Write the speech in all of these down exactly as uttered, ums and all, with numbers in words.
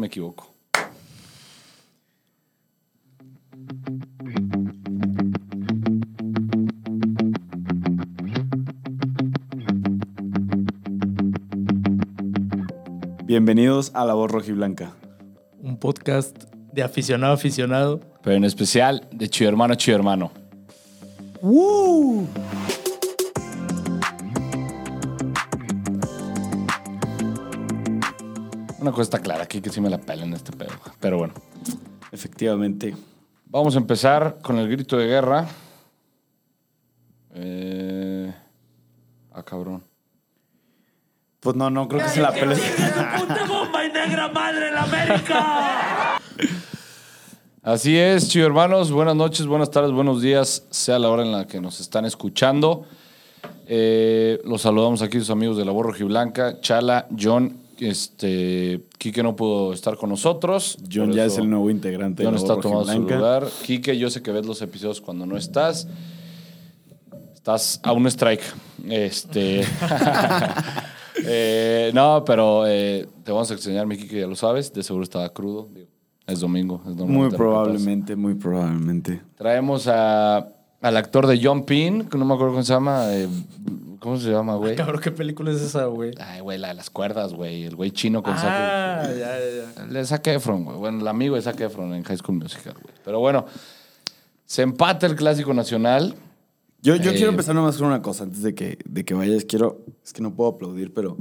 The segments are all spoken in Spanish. me equivoco. Bienvenidos a La Voz Rojiblanca. Un podcast de aficionado a aficionado. Pero en especial de Chido Hermano a Chido Hermano. ¡Woo! Una cosa está clara aquí, que sí me la pelan este pedo. Pero bueno. Efectivamente. Vamos a empezar con el grito de guerra. Eh... Ah, cabrón. Pues no, no creo que se la pele. ¡Puta bomba y negra madre en América! Así es, chido hermanos. Buenas noches, buenas tardes, buenos días, sea la hora en la que nos están escuchando. Eh, los saludamos aquí, sus amigos de La Voz Rojiblanca. Chala, John, este, Quique no pudo estar con nosotros. John ya es el nuevo integrante de La Voz Rojiblanca. John está tomando su lugar. Quique, yo sé que ves los episodios cuando no estás. Estás a un strike. Este... Eh, no, pero eh, te vamos a extrañar, mi Quique, ya lo sabes. De seguro estaba crudo. Es domingo. Es domingo muy probablemente, muy probablemente. Traemos a, al actor de John Pin, que no me acuerdo cómo se llama. Eh, ¿Cómo se llama, güey? Cabrón, ¿qué película es esa, güey? Ay, güey, la de las cuerdas, güey. El güey chino con ah, saque. Ah, ya, ya. Le saqué Efron, güey. Bueno, el amigo de Zac Efron en High School Musical, güey. Pero bueno, se empata el Clásico Nacional. Yo, yo eh, quiero empezar nomás con una cosa antes de que, de que vayas. Quiero... Es que no puedo aplaudir, pero...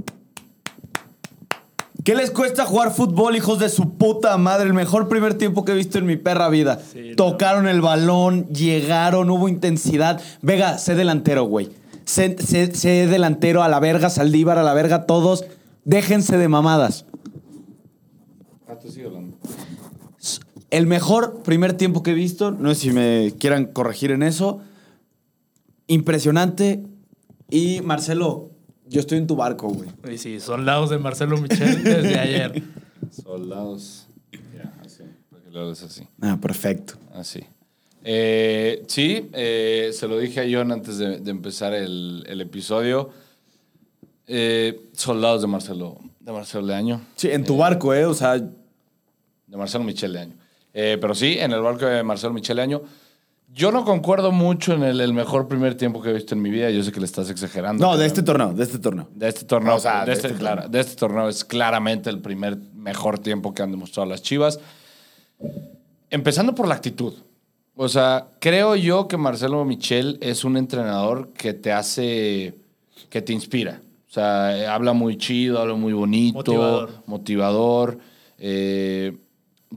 ¿Qué les cuesta jugar fútbol, hijos de su puta madre? El mejor primer tiempo que he visto en mi perra vida. Sí, tocaron no. el balón, llegaron, hubo intensidad. Vega, sé delantero, güey. Sé, sé, sé delantero, a la verga, Saldívar, a la verga, todos. Déjense de mamadas. Ah, tú sigue hablando. El mejor primer tiempo que he visto, no sé si me quieran corregir en eso... Impresionante. Y Marcelo, yo estoy en tu barco, güey. Sí, sí, soldados de Marcelo Michel desde ayer. Soldados. Ya, así. Porque lo haces así. Ah, perfecto. Así. Eh, sí, eh, se lo dije a John antes de, de empezar el, el episodio. Eh, soldados de Marcelo, de Marcelo Leaño. Sí, en tu eh, barco, ¿eh? O sea. De Marcelo Michel Leaño. Eh, pero sí, en el barco de Marcelo Michel Leaño. Yo no concuerdo mucho en el, el mejor primer tiempo que he visto en mi vida. Yo sé que le estás exagerando. No, de este torneo, de este torneo. De este torneo, o sea, de, de, este, este, clara, de este torneo es claramente el primer mejor tiempo que han demostrado las Chivas. Empezando por la actitud. O sea, creo yo que Marcelo Michel es un entrenador que te hace, que te inspira. O sea, habla muy chido, habla muy bonito. Motivador. Motivador. Eh,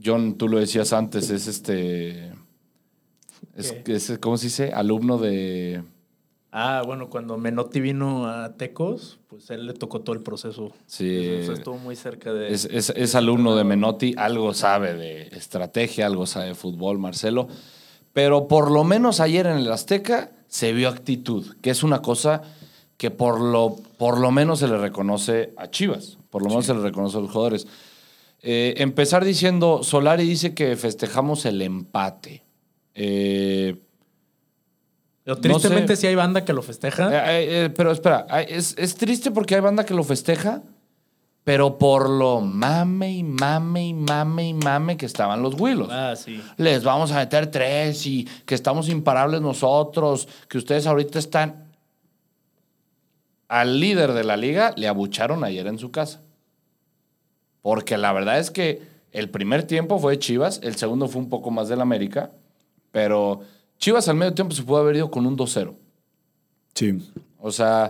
John, tú lo decías antes, es este... Es, es, ¿cómo se dice? Alumno de... Ah, bueno, cuando Menotti vino a Tecos, pues él le tocó todo el proceso. Sí. Entonces, o sea, estuvo muy cerca de... Es, es, es alumno de Menotti, algo sabe de estrategia, algo sabe de fútbol, Marcelo. Pero por lo menos ayer en el Azteca se vio actitud, que es una cosa que por lo, por lo menos se le reconoce a Chivas. Por lo menos sí. se le reconoce a los jugadores. Eh, empezar diciendo, Solari dice que festejamos el empate. Eh, pero tristemente no sé. Sí hay banda que lo festeja. Eh, eh, pero espera, es, es triste porque hay banda que lo festeja, pero por lo mame y mame y mame y mame que estaban los güilos. Ah, sí. Les vamos a meter tres y que estamos imparables nosotros, que ustedes ahorita están... Al líder de la liga le abucharon ayer en su casa. Porque la verdad es que el primer tiempo fue de Chivas, el segundo fue un poco más del América... Pero Chivas al medio tiempo se pudo haber ido con un dos cero. Sí. O sea,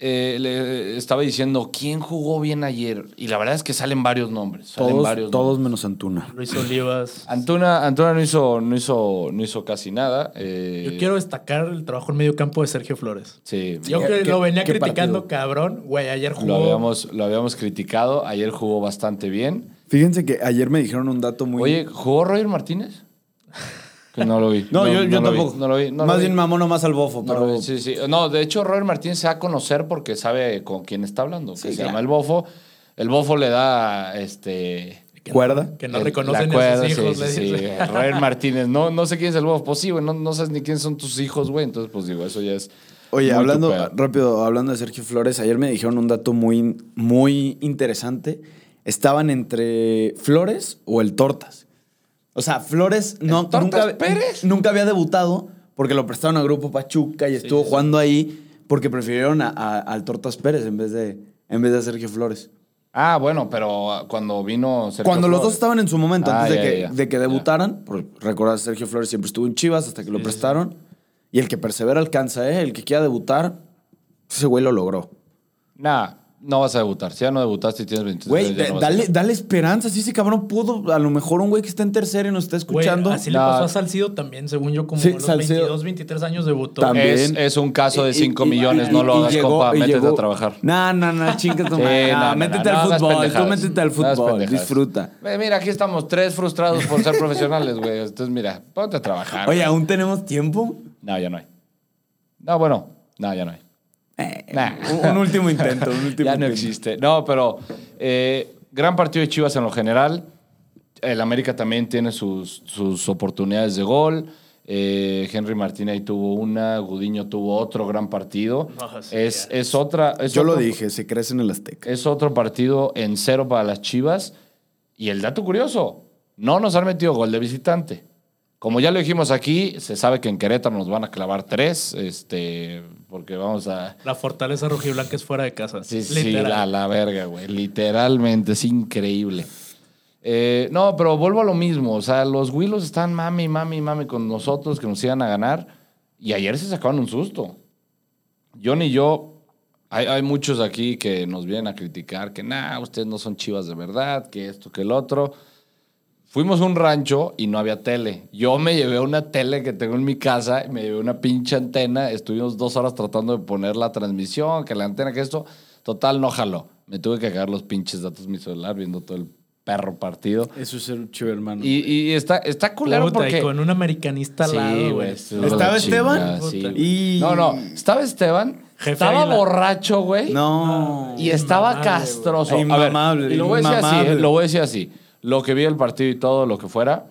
eh, le estaba diciendo, ¿quién jugó bien ayer? Y la verdad es que salen varios nombres. Salen todos varios todos nombres. Menos Antuna. Luis Olivas. Antuna, Antuna no, hizo, no, hizo, no hizo casi nada. Eh, Yo quiero destacar el trabajo en medio campo de Sergio Flores. Sí. Yo que lo venía criticando, partido? cabrón. Güey, ayer jugó... Lo habíamos, lo habíamos criticado. Ayer jugó bastante bien. Fíjense que ayer me dijeron un dato muy... Oye, ¿jugó Roger Martínez? Que no lo vi. No, no yo, yo no tampoco. Vi, no lo vi, no más lo bien vi. Mamón no más al bofo. Pero... No, sí, sí. No, de hecho, Roger Martínez se va a conocer porque sabe con quién está hablando. Sí, que claro. Se llama el bofo. El bofo le da este. ¿Cuerda? Que no el, reconocen cuerda, a sus hijos. Sí, sí, le sí. Roger Martínez. No, no sé quién es el bofo. Pues sí, güey. No, no sabes ni quién son tus hijos, güey. Entonces, pues digo, eso ya es. Oye, hablando tupea. rápido, hablando de Sergio Flores, ayer me dijeron un dato muy, muy interesante. estaban entre Flores o el Tortas. O sea, Flores no, nunca, Pérez? nunca había debutado porque lo prestaron a Grupo Pachuca y sí, estuvo sí. jugando ahí porque prefirieron a, a, al Tortas Pérez en vez, de, en vez de a Sergio Flores. Ah, bueno, pero cuando vino Sergio Cuando Flores. los dos estaban en su momento, ah, antes ya, de, que, ya, ya. de que debutaran, recordad, Sergio Flores siempre estuvo en Chivas hasta que sí, lo prestaron. Sí, sí. Y el que persevera alcanza, ¿eh? El que quiera debutar, ese güey lo logró. Nah. No vas a debutar. Si ya no debutaste y tienes veintitrés Güey, años, no dale, dale esperanza. Si ese cabrón pudo, a lo mejor un güey que está en tercero y nos está escuchando. Güey, así nah. le pasó a Salcido también, según yo, como sí, a los Salcido. veintidós, veintitrés años debutó. También. Es, es un caso de cinco y, millones. Y, no y, lo y hagas, llegó, compa. Métete llegó. a trabajar. No, no, no. Chingas tu madre. Métete al fútbol. Tú métete al fútbol. Disfruta. Eh, mira, aquí estamos tres frustrados por ser profesionales, güey. Entonces, mira, ponte a trabajar. Oye, ¿aún tenemos tiempo? No, ya no hay. No, bueno. No, ya no hay. Nah. Un último intento. Un último ya no intento. existe. No, pero eh, gran partido de Chivas en lo general. El América también tiene sus, sus oportunidades de gol. Eh, Henry Martínez ahí tuvo una. Gudiño tuvo otro gran partido. Oh, sí, es, es otra. Es Yo otro, lo dije, se crece en el Azteca. Es otro partido en cero para las Chivas. Y el dato curioso, no nos han metido gol de visitante. Como ya lo dijimos aquí, se sabe que en Querétaro nos van a clavar tres, este, porque vamos a... La fortaleza rojiblanca es fuera de casa. Sí, Literal. sí, a la verga, güey. Literalmente, es increíble. Eh, no, pero vuelvo a lo mismo. O sea, los Willows están mami, mami, mami con nosotros, que nos iban a ganar. Y ayer se sacaron un susto. John y yo, hay, hay muchos aquí que nos vienen a criticar que nah, ustedes no son Chivas de verdad, que esto, que el otro... Fuimos a un rancho y no había tele. Yo me llevé una tele que tengo en mi casa, me llevé una pinche antena, estuvimos dos horas tratando de poner la transmisión, que la antena, que esto. Total, no jaló. Me tuve que cagar los pinches datos de mi celular viendo todo el perro partido. Eso es el chivo, hermano. Y, y está, está culero Puta, porque... Y con un americanista al lado, güey. ¿Estaba Esteban? Sí, y... No, no. Estaba Esteban... Jefe estaba Aguilar. borracho, güey. No. Y estaba mamable, castroso. Wey. Inmamable. A ver, y lo voy a decir así, lo voy a decir así. Lo que vi el partido y todo, lo que fuera,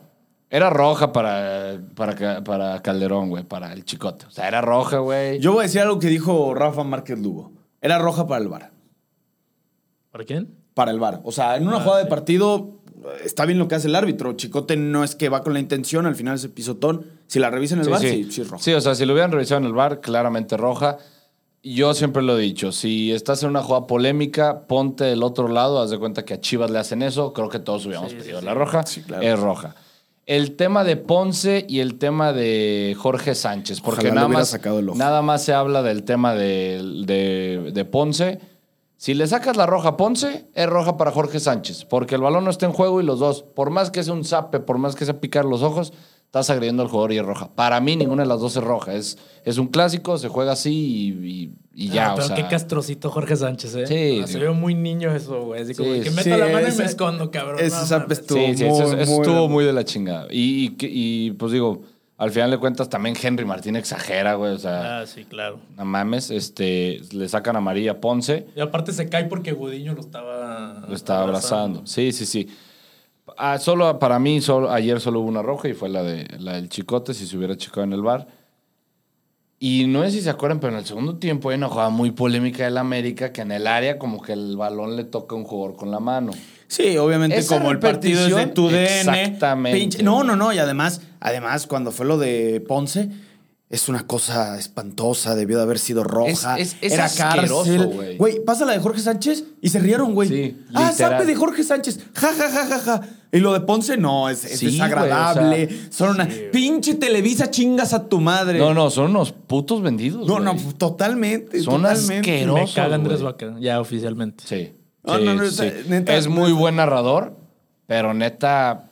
era roja para, para, para Calderón, güey, para el Chicote. O sea, era roja, güey. Yo voy a decir algo que dijo Rafa Márquez Lugo. Era roja para el V A R. ¿Para quién? Para el V A R. O sea, en una ah, jugada sí. de partido está bien lo que hace el árbitro. Chicote no es que va con la intención, al final ese pisotón. Si la revisan en el V A R, sí, sí. sí, sí es roja. Sí, o sea, si lo hubieran revisado en el V A R, claramente roja. Yo siempre lo he dicho, si estás en una jugada polémica, ponte del otro lado, haz de cuenta que a Chivas le hacen eso, creo que todos hubiéramos sí, pedido sí, la roja, sí, claro. es roja. El tema de Ponce y el tema de Jorge Sánchez, porque Ojalá nada más, sacado el ojo. nada más se habla del tema de, de, de Ponce. Si le sacas la roja a Ponce, es roja para Jorge Sánchez, porque el balón no está en juego y los dos, por más que sea un zape, por más que sea picar los ojos... Estás agrediendo al jugador y es roja. Para mí, ninguna de las dos es roja. Es, es un clásico, se juega así y, y, y ya. Ah, pero o sea... qué castrocito Jorge Sánchez, ¿eh? Sí. Ah, sí. Se vio muy niño eso, güey. Así como sí, que meto sí, la mano ese, y me escondo, cabrón. Ese zape estuvo sí, sí, muy, muy, estuvo muy de la chingada. Y, y, y pues digo, al final de cuentas, también Henry Martínez exagera, güey. O sea, ah, sí, claro. No mames, este, le sacan amarilla a Ponce. Y aparte se cae porque Gudiño lo estaba... Lo estaba abrazando. abrazando. Sí, sí, sí. Ah, solo para mí, solo, ayer solo hubo una roja y fue la, de, la del Chicote, si se hubiera checado en el V A R. Y no sé si se acuerdan, pero en el segundo tiempo hay una jugada muy polémica del América que en el área como que el balón le toca a un jugador con la mano. Sí, obviamente Esa como el partido es de tu D N. Exactamente. Pinche, no, no, no. Y además, además cuando fue lo de Ponce... Es una cosa espantosa, debió de haber sido roja. Es, es, es Era asqueroso, güey. Güey, pasa la de Jorge Sánchez y se rieron, güey. Sí, ah, sabe de Jorge Sánchez. Ja, ja, ja, ja, ja. Y lo de Ponce, no, es, es sí, desagradable. Wey, o sea, son sí, una wey. pinche Televisa, chingas a tu madre. No, no, son unos putos vendidos, No, wey. no, totalmente. Son totalmente. asquerosos, Me caga Andrés Vaca, ya oficialmente. Sí. No, sí, no, no, sí. Neta, es neta, es muy buen narrador, pero neta...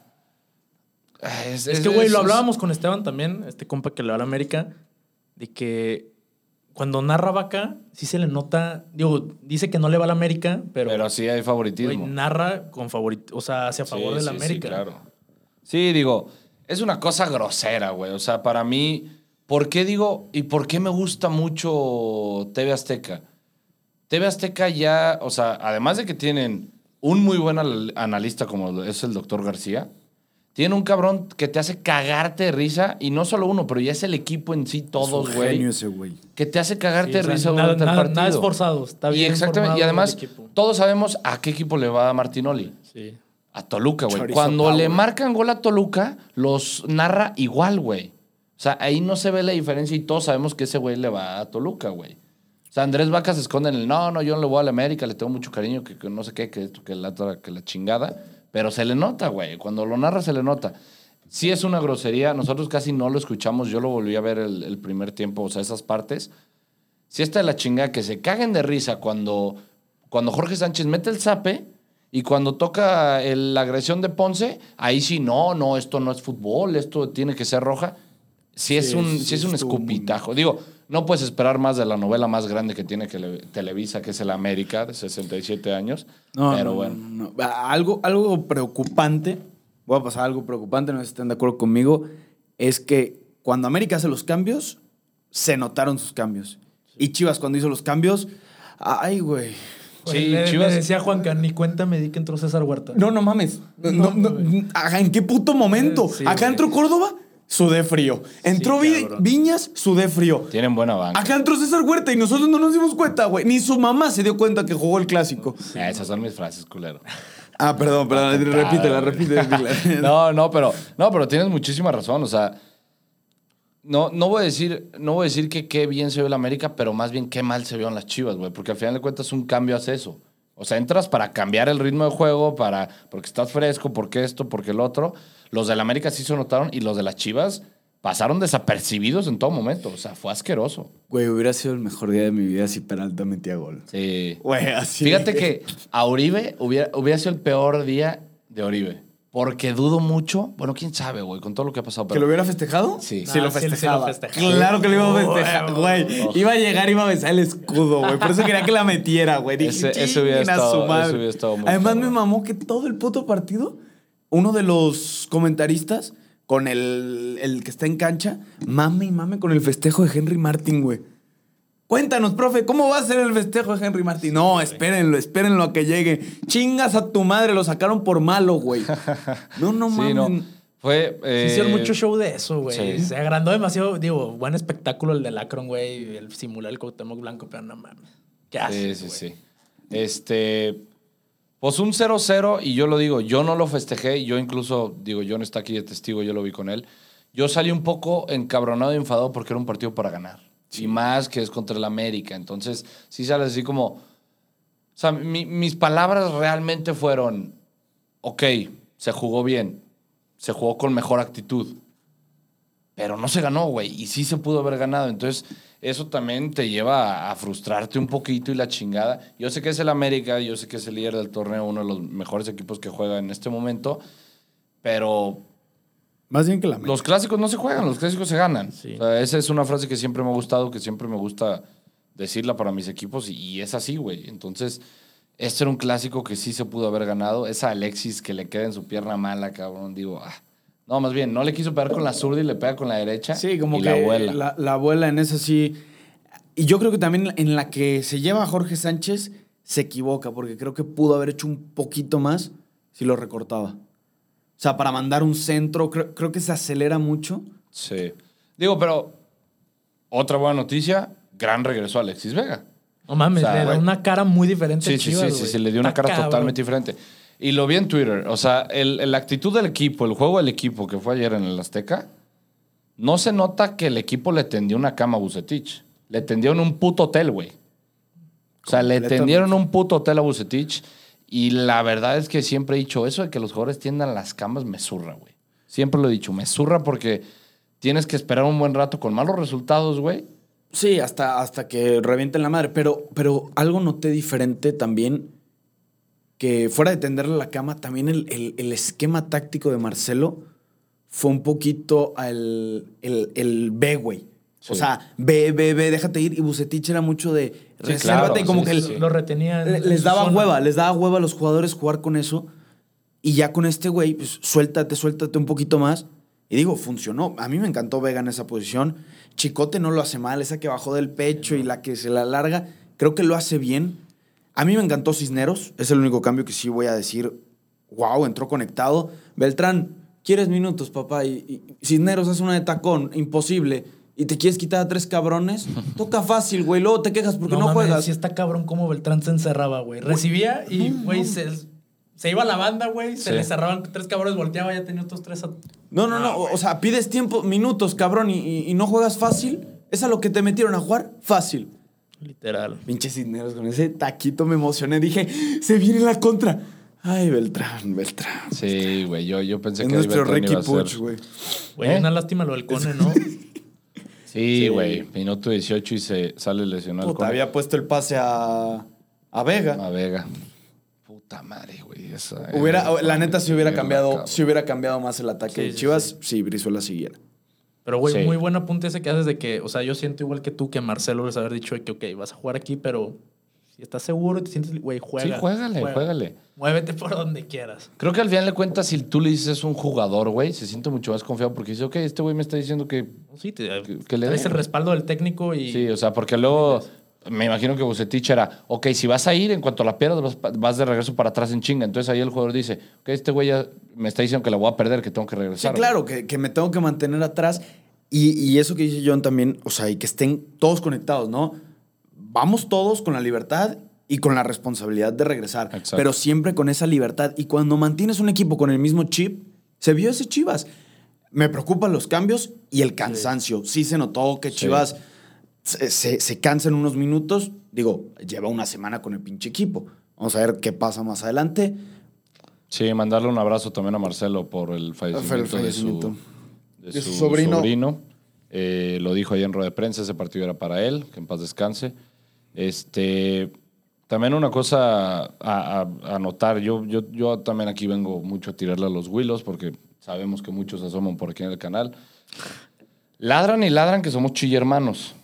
Es, es que, güey, lo hablábamos con Esteban también, este compa que le va a la América, de que cuando narra Vaca, sí se le nota... Digo, dice que no le va a la América, pero... Pero sí hay favoritismo. Wey, narra con favoritismo, o sea, hacia favor sí, de la sí, América. Sí, claro. Sí, digo, es una cosa grosera, güey. O sea, para mí, ¿por qué digo? ¿Y por qué me gusta mucho T V Azteca? T V Azteca ya, o sea, además de que tienen un muy buen analista como es el doctor García... Tiene un cabrón que te hace cagarte de risa, y no solo uno, pero ya es el equipo en sí, todos, güey. Es un genio ese güey. Que te hace cagarte sí, de risa nada, durante nada, el partido. Nada esforzado, está bien. Y exactamente, y además, todos sabemos a qué equipo le va a Martinoli. Sí. A Toluca, güey. Cuando Pau, le wey. marcan gol a Toluca, los narra igual, güey. O sea, ahí no se ve la diferencia y todos sabemos que ese güey le va a Toluca, güey. O sea, Andrés Vaca se esconde en el no, no, yo no le voy a la América, le tengo mucho cariño, que, que no sé qué, que esto, que la, que la chingada. Pero se le nota, güey. Cuando lo narra se le nota. Sí es una grosería. Nosotros casi no lo escuchamos. Yo lo volví a ver el, el primer tiempo. O sea, esas partes. Sí está de la chingada que se caguen de risa cuando, cuando Jorge Sánchez mete el zape y cuando toca el, la agresión de Ponce, ahí sí, no, no, esto no es fútbol, esto tiene que ser roja. Sí es, sí, un, sí, sí es un escupitajo. Un... Digo, no puedes esperar más de la novela más grande que tiene que le, Televisa, que es el América, de sesenta y siete años. No, pero no, bueno. No, no. Algo, algo preocupante, voy a pasar algo preocupante, no sé si están de acuerdo conmigo, es que cuando América hace los cambios, se notaron sus cambios. Sí. Y Chivas, cuando hizo los cambios, ay, güey. Sí, le, Chivas. Le decía Juanca, ni cuenta me di que entró César Huerta. No, no mames. No, no, no, ajá, ¿en qué puto momento? Sí, acá güey. Entró Córdoba. Sudé frío. Entró sí, Vi- Viñas, sudé frío. Tienen buena banca. Acá entró César Huerta y nosotros no nos dimos cuenta, güey. Ni su mamá se dio cuenta que jugó el clásico. Sí, esas son mis frases, culero. Ah, perdón, perdón. No, repítela, repítela, repítela. No, no, pero, no, pero tienes muchísima razón. O sea, no, no voy a decir, no voy a decir que qué bien se vio la América, pero más bien qué mal se vio en las Chivas, güey. Porque al final de cuentas un cambio hace eso. O sea, entras para cambiar el ritmo de juego, para porque estás fresco, porque esto, porque el otro. Los del América sí se notaron y los de las Chivas pasaron desapercibidos en todo momento. O sea, fue asqueroso. Güey, hubiera sido el mejor día de mi vida si Peralta metía gol. Sí. Güey, así. Fíjate que a Uribe hubiera, hubiera sido el peor día de Uribe. Porque dudo mucho. Bueno, quién sabe, güey, con todo lo que ha pasado. Pero... ¿Que lo hubiera festejado? Sí. No, sí, lo festejaba. Sí, sí lo festejaba. Claro que lo iba a festejar, güey. Oh, iba a llegar, iba a besar el escudo, güey. Por eso quería que la metiera, güey. Ese, ese hubiera estado, eso hubiera estado muy Además, claro. Me mamó que todo el puto partido, uno de los comentaristas, con el, el que está en cancha, mame y mame con el festejo de Henry Martínez, güey. Cuéntanos, profe, ¿cómo va a ser el festejo de Henry Martínez? No, espérenlo, espérenlo a que llegue. Chingas a tu madre, lo sacaron por malo, güey. No, no, mames. Sí, no. Fue... Eh... Se hicieron mucho show de eso, güey. Sí. Se agrandó demasiado. Digo, buen espectáculo el del Akron, güey. El simular el Cuauhtémoc Blanco, pero no mames. ¿Qué haces, güey? Sí, sí, wey? sí. Este... Pues un cero cero, y yo lo digo, yo no lo festejé. Yo incluso, digo, John está aquí de testigo, yo lo vi con él. Yo salí un poco encabronado y enfadado porque era un partido para ganar. Sí. Y más que es contra el América. Entonces, sí sales así como... O sea, mi, mis palabras realmente fueron... Ok, se jugó bien. Se jugó con mejor actitud. Pero no se ganó, güey. Y sí se pudo haber ganado. Entonces, eso también te lleva a frustrarte un poquito y la chingada. Yo sé que es el América. Yo sé que es el líder del torneo. Uno de los mejores equipos que juega en este momento. Pero... Más bien que la América. Los clásicos no se juegan, los clásicos se ganan. Sí. O sea, esa es una frase que siempre me ha gustado, que siempre me gusta decirla para mis equipos, y, y es así, güey. Entonces, este era un clásico que sí se pudo haber ganado. Esa Alexis que le queda en su pierna mala, cabrón, digo, ah. No, más bien, no le quiso pegar con la zurda y le pega con la derecha. Sí, como y que la abuela. La, la abuela en esa sí. Y yo creo que también en la que se lleva a Jorge Sánchez se equivoca, porque creo que pudo haber hecho un poquito más si lo recortaba. O sea, para mandar un centro, creo, creo que se acelera mucho. Sí. Digo, pero otra buena noticia, gran regreso a Alexis Vega. No mames, o sea, le da una cara muy diferente sí, a Chivas, Sí, sí, sí, sí, le dio una cara cabrón. totalmente diferente. Y lo vi en Twitter. O sea, la actitud del equipo, el juego del equipo que fue ayer en el Azteca, no se nota que el equipo le tendió una cama a Vucetich. Le tendieron un puto hotel, güey. O sea, le tendieron un puto hotel a Vucetich. Y la verdad es que siempre he dicho eso de que los jugadores tiendan las camas, me zurra, güey. Siempre lo he dicho, me zurra porque tienes que esperar un buen rato con malos resultados, güey. Sí, hasta, hasta que revienten la madre. Pero, pero algo noté diferente también, que fuera de tenderle la cama, también el, el, el esquema táctico de Marcelo fue un poquito al, el, el B, güey. Sí. O sea, ve, ve, ve, déjate ir. Y Vucetich era mucho de resérvate. Sí, claro, y como sí, que sí. El, lo retenía. En, les en daba zona. hueva, les daba hueva a los jugadores jugar con eso. Y ya con este güey, pues suéltate, suéltate un poquito más. Y digo, funcionó. A mí me encantó Vega en esa posición. Chicote no lo hace mal, esa que bajó del pecho sí, y la que se la larga. Creo que lo hace bien. A mí me encantó Cisneros. Es el único cambio que sí voy a decir, wow, entró conectado. Beltrán, quieres minutos, papá, y, y Cisneros hace una de tacón, imposible, y te quieres quitar a tres cabrones, toca fácil, güey, luego te quejas porque no, no mames, juegas. Si está cabrón como Beltrán se encerraba, güey. Recibía y, güey, se, se iba a la banda, güey, se sí. le cerraban tres cabrones, volteaba, ya tenía otros tres. A... No, no, ah, no, güey. O sea, pides tiempo, minutos, cabrón, y, y, y no juegas fácil. ¿Es a lo que te metieron a jugar? Fácil. Literal. Pinche Cisneros, con ese taquito me emocioné. Dije, se viene la contra. Ay, Beltrán, Beltrán. Sí, güey, yo, yo pensé en que nuestro Beltrán Ricky iba a ser... Puch, güey. Güey, ¿Eh? Una lástima lo del Cone, ¿no? Sí, güey. Sí, minuto dieciocho y se sale lesionado. Puta, el Cone. Había puesto el pase a, a Vega. A Vega. Puta madre, güey. Esa hubiera, la, la neta, si hubiera, hubiera cambiado, si hubiera cambiado más el ataque sí, de Chivas, sí, sí. si Brizuela siguiera. Pero, güey, sí. muy buen apunte ese que haces de que, o sea, yo siento igual que tú que Marcelo les haber dicho que, ok, vas a jugar aquí, pero si estás seguro y te sientes, güey, juega. Sí, juégale, juega. juégale. Muévete por donde quieras. Creo que al final de cuentas, si tú le dices un jugador, güey, se siente mucho más confiado porque dice, ok, este güey me está diciendo que... Sí, te, que, que le des el respaldo del técnico y... Sí, o sea, porque luego... Me imagino que Vucetich era, ok, si vas a ir, en cuanto la pierdas, vas de regreso para atrás en chinga. Entonces ahí el jugador dice, ok, este güey ya me está diciendo que la voy a perder, que tengo que regresar. Sí, claro, que, que me tengo que mantener atrás. Y, y eso que dice John también, o sea, y que estén todos conectados, ¿no? Vamos todos con la libertad y con la responsabilidad de regresar. Exacto. Pero siempre con esa libertad. Y cuando mantienes un equipo con el mismo chip, se vio ese Chivas. Me preocupan los cambios y el cansancio. Sí, sí se notó que Chivas... Sí. Se, se, se cansa en unos minutos. Digo, lleva una semana con el pinche equipo. Vamos a ver qué pasa más adelante. Sí, mandarle un abrazo también a Marcelo por el fallecimiento, el fallecimiento. de su, de de su, su sobrino. sobrino. Eh, lo dijo ahí en rueda de prensa, ese partido era para él, que en paz descanse. Este, también una cosa a, a, a notar, yo, yo, yo también aquí vengo mucho a tirarle a los Willos porque sabemos que muchos asoman por aquí en el canal. Ladran y ladran que somos chillermanos.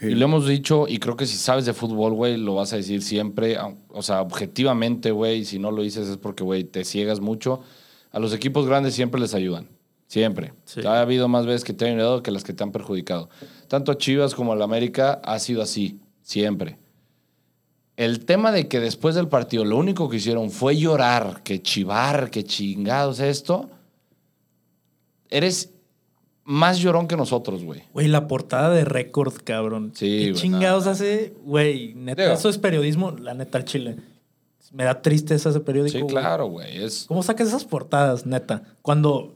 Sí. Y lo hemos dicho, y creo que si sabes de fútbol, güey, lo vas a decir siempre. O sea, objetivamente, güey, si no lo dices es porque, güey, te ciegas mucho. A los equipos grandes siempre les ayudan. Siempre. Sí. Ha habido más veces que te han ayudado que las que te han perjudicado. Tanto a Chivas como a la América ha sido así. Siempre. El tema de que después del partido lo único que hicieron fue llorar, que chivar, que chingados esto. Eres... más llorón que nosotros, güey. Güey, la portada de Récord, cabrón. Sí, ¿Qué güey, chingados nada. hace, güey? Neta, Digo. eso es periodismo, la neta, al chile. Me da tristeza ese periódico. Sí, claro, güey. Es... ¿Cómo sacas esas portadas, neta? Cuando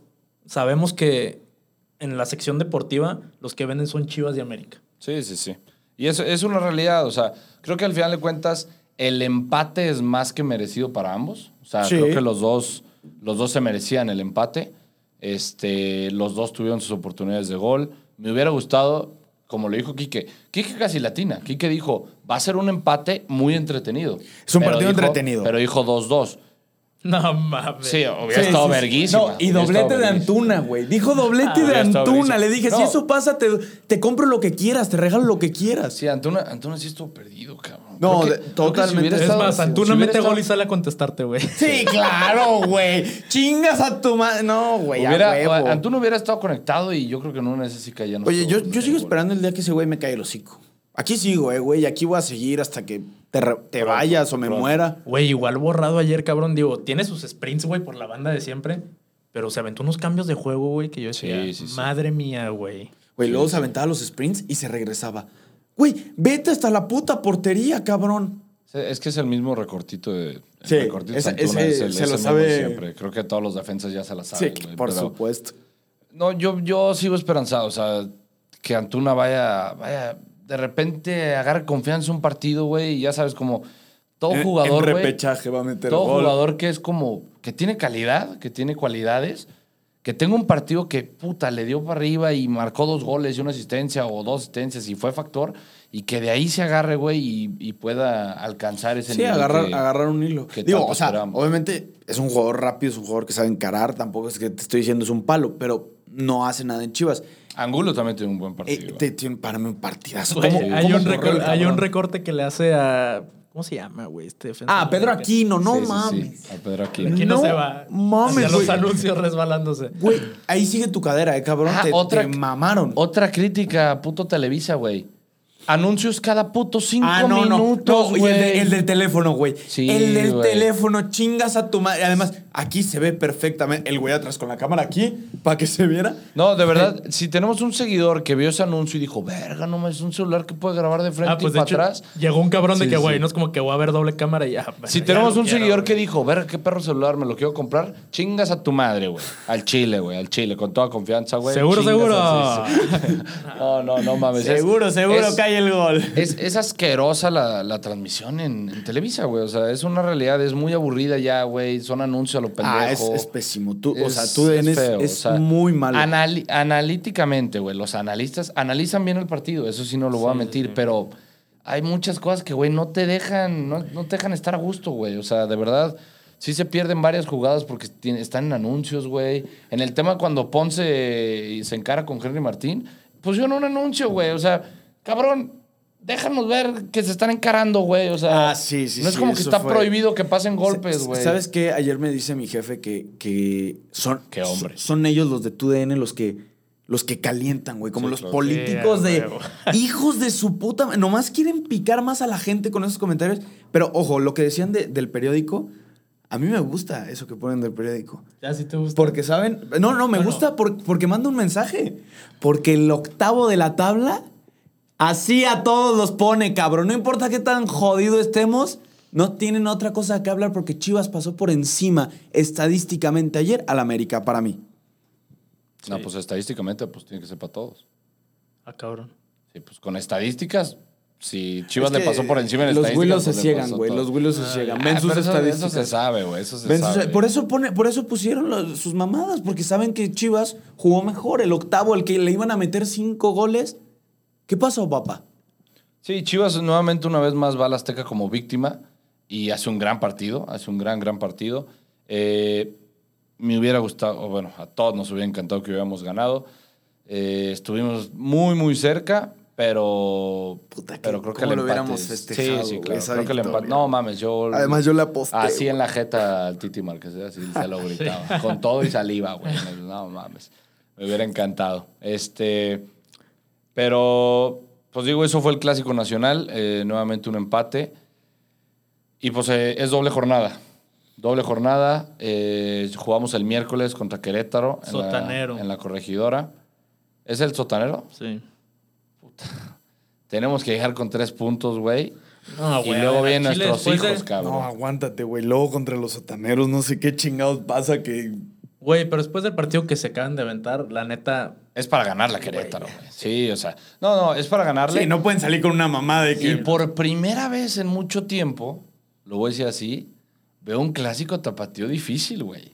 sabemos que en la sección deportiva los que venden son Chivas de América. Sí, sí, sí. Y eso es una realidad. O sea, creo que al final de cuentas el empate es más que merecido para ambos. O sea, sí. creo que los dos, los dos se merecían el empate. Este, los dos tuvieron sus oportunidades de gol. Me hubiera gustado, como lo dijo Quique, Quique casi latina. Quique dijo, va a ser un empate muy entretenido. Es un pero partido dijo, entretenido. Pero dijo dos dos. No mames. Sí, hubiera sí, estado sí, verguísima. No, y doblete de Antuna, güey. Dijo doblete ah, de Antuna. Le dije, no. si eso pasa, te, te compro lo que quieras, te regalo lo que quieras. Sí, Antuna, Antuna sí estuvo perdido, cabrón. No, que, totalmente. Si es más, estado, Antuna si mete estado... gol y sale a contestarte, güey. Sí, claro, güey. Chingas a tu madre. No, güey. Antuna hubiera estado conectado y yo creo que no necesita ya no. Oye, yo, yo sigo esperando el día que ese güey me cae el hocico. Aquí sigo, eh, güey. Aquí voy a seguir hasta que te, re, te vayas o me Bro. muera. Güey, igual borrado ayer, cabrón. Digo, tiene sus sprints, güey, por la banda de siempre. Pero se aventó unos cambios de juego, güey, que yo decía, sí, sí, sí. madre mía, güey. Güey, sí, luego sí. se aventaba los sprints y se regresaba. Güey, vete hasta la puta portería, cabrón. Es que es el mismo recortito de... Sí, recortito esa, de Antuna, ese, es el, se lo sabe siempre. Creo que todos los defensas ya se la saben. Sí, güey, por pero, supuesto. No, yo, yo sigo esperanzado. O sea, que Antuna vaya... vaya de repente agarra confianza un partido, güey, y ya sabes, como todo jugador, güey. En repechaje va a meter gol. Todo jugador que es como, que tiene calidad, que tiene cualidades, que tenga un partido que, puta, le dio para arriba y marcó dos goles y una asistencia o dos asistencias y fue factor, y que de ahí se agarre, güey, y, y pueda alcanzar ese sí, nivel. Sí, agarrar, agarrar un hilo. Que Digo, o sea, esperamos. Obviamente es un jugador rápido, es un jugador que sabe encarar, tampoco es que te estoy diciendo es un palo, pero no hace nada en Chivas. Angulo también tiene un buen partido. Eh, tiene para mí un partidazo. Oye, ¿Cómo, hay, ¿cómo un recorre, hay un recorte que le hace a... ¿Cómo se llama, güey? Este ah, Pedro Aquino. No sí, mames. Sí, sí. A Pedro Aquino. Aquino no se va. Mames, hacia los anuncios resbalándose. Güey, ahí sigue tu cadera, eh, cabrón. Ah, te, otra, te mamaron. Otra crítica, puto Televisa, güey. Anuncios cada puto cinco ah, no, minutos, güey. No. No, el, de, el del teléfono, güey. Sí, el del wey. teléfono, chingas a tu madre. Además, aquí se ve perfectamente el güey atrás con la cámara aquí para que se viera. No, de verdad, eh. si tenemos un seguidor que vio ese anuncio y dijo, verga, no mames, un celular que puede grabar de frente ah, pues y para atrás. Llegó un cabrón sí, de que, güey, sí. no es como que voy a ver doble cámara y ya. Verga, si tenemos ya un quiero, seguidor wey. que dijo, verga, qué perro celular, me lo quiero comprar, chingas a tu madre, güey. Al chile, güey, al chile, con toda confianza, güey. Seguro, seguro. A... no, no, no mames. Seguro, es, seguro, es, calle. El gol. Es, es asquerosa la, la transmisión en, en Televisa, güey. O sea, es una realidad, es muy aburrida ya, güey. Son anuncios a lo pendejo. Ah, es, es pésimo. Tú, es, o sea, tú es, es, feo, es o sea, muy malo. Anal, analíticamente, güey, los analistas analizan bien el partido. Eso sí no lo voy sí, a mentir, sí. pero hay muchas cosas que, güey, no te dejan, no, no te dejan estar a gusto, güey. O sea, de verdad, sí se pierden varias jugadas porque tiene, están en anuncios, güey. En el tema cuando Ponce se encara con Henry Martín, pusieron un anuncio, güey. O sea, cabrón, déjanos ver que se están encarando, güey. O sea, ah, sí, sí, no es sí, como que está fue. prohibido que pasen golpes, güey. ¿Sabes qué? Ayer me dice mi jefe que, que son, qué hombre. son ellos los de T U D N los que, los que calientan, güey. Como sí, los lo políticos que, de huevo. hijos de su puta... Nomás quieren picar más a la gente con esos comentarios. Pero, ojo, lo que decían de, del periódico... A mí me gusta eso que ponen del periódico. ¿Ya sí te gusta? Porque, ¿saben? No, no, me bueno. gusta porque, porque manda un mensaje. Porque el octavo de la tabla... Así a todos los pone, cabrón. No importa qué tan jodido estemos, no tienen otra cosa que hablar porque Chivas pasó por encima estadísticamente ayer al América, para mí. Sí. No, pues estadísticamente pues tiene que ser para todos. Ah, cabrón. Sí, pues con estadísticas, si Chivas es que le pasó por encima en los estadísticas... Los Willos se ciegan, güey. Los Willos se ciegan. Ven sus estadísticas. Eso se sabe, güey. Eso se sabe. Por eso, pone, por eso pusieron los, sus mamadas, porque saben que Chivas jugó mejor. El octavo, el que le iban a meter cinco goles... ¿Qué pasó, papá? Sí, Chivas nuevamente una vez más va a la Azteca como víctima y hace un gran partido, hace un gran, gran partido. Eh, me hubiera gustado, bueno, a todos nos hubiera encantado que hubiéramos ganado. Eh, estuvimos muy, muy cerca, pero, Puta que, pero creo que el empate... lo hubiéramos festejado? Sí, sí, claro. Creo que el empate, no mames, yo... Además yo le aposté. Así wey. en la jeta al Titi Márquez, así se lo gritaba. Con todo y saliva, güey. No mames, me hubiera encantado. Este... Pero, pues digo, eso fue el Clásico Nacional. Eh, nuevamente un empate. Y, pues, eh, es doble jornada. Doble jornada. Eh, jugamos el miércoles contra Querétaro. En Sotanero. La, en la Corregidora. ¿Es el Sotanero? Sí. Puta. Tenemos que llegar con tres puntos, güey. No, y wey, luego vienen nuestros hijos, de... cabrón. No, aguántate, güey. Luego contra los Sotaneros. No sé qué chingados pasa que... Güey, pero después del partido que se acaban de aventar, la neta... Es para ganar la Querétaro, güey. Sí, o sea... No, no, es para ganarle. Sí, no pueden salir con una mamada de que... Y por primera vez en mucho tiempo, lo voy a decir así, veo un clásico tapatío difícil, güey.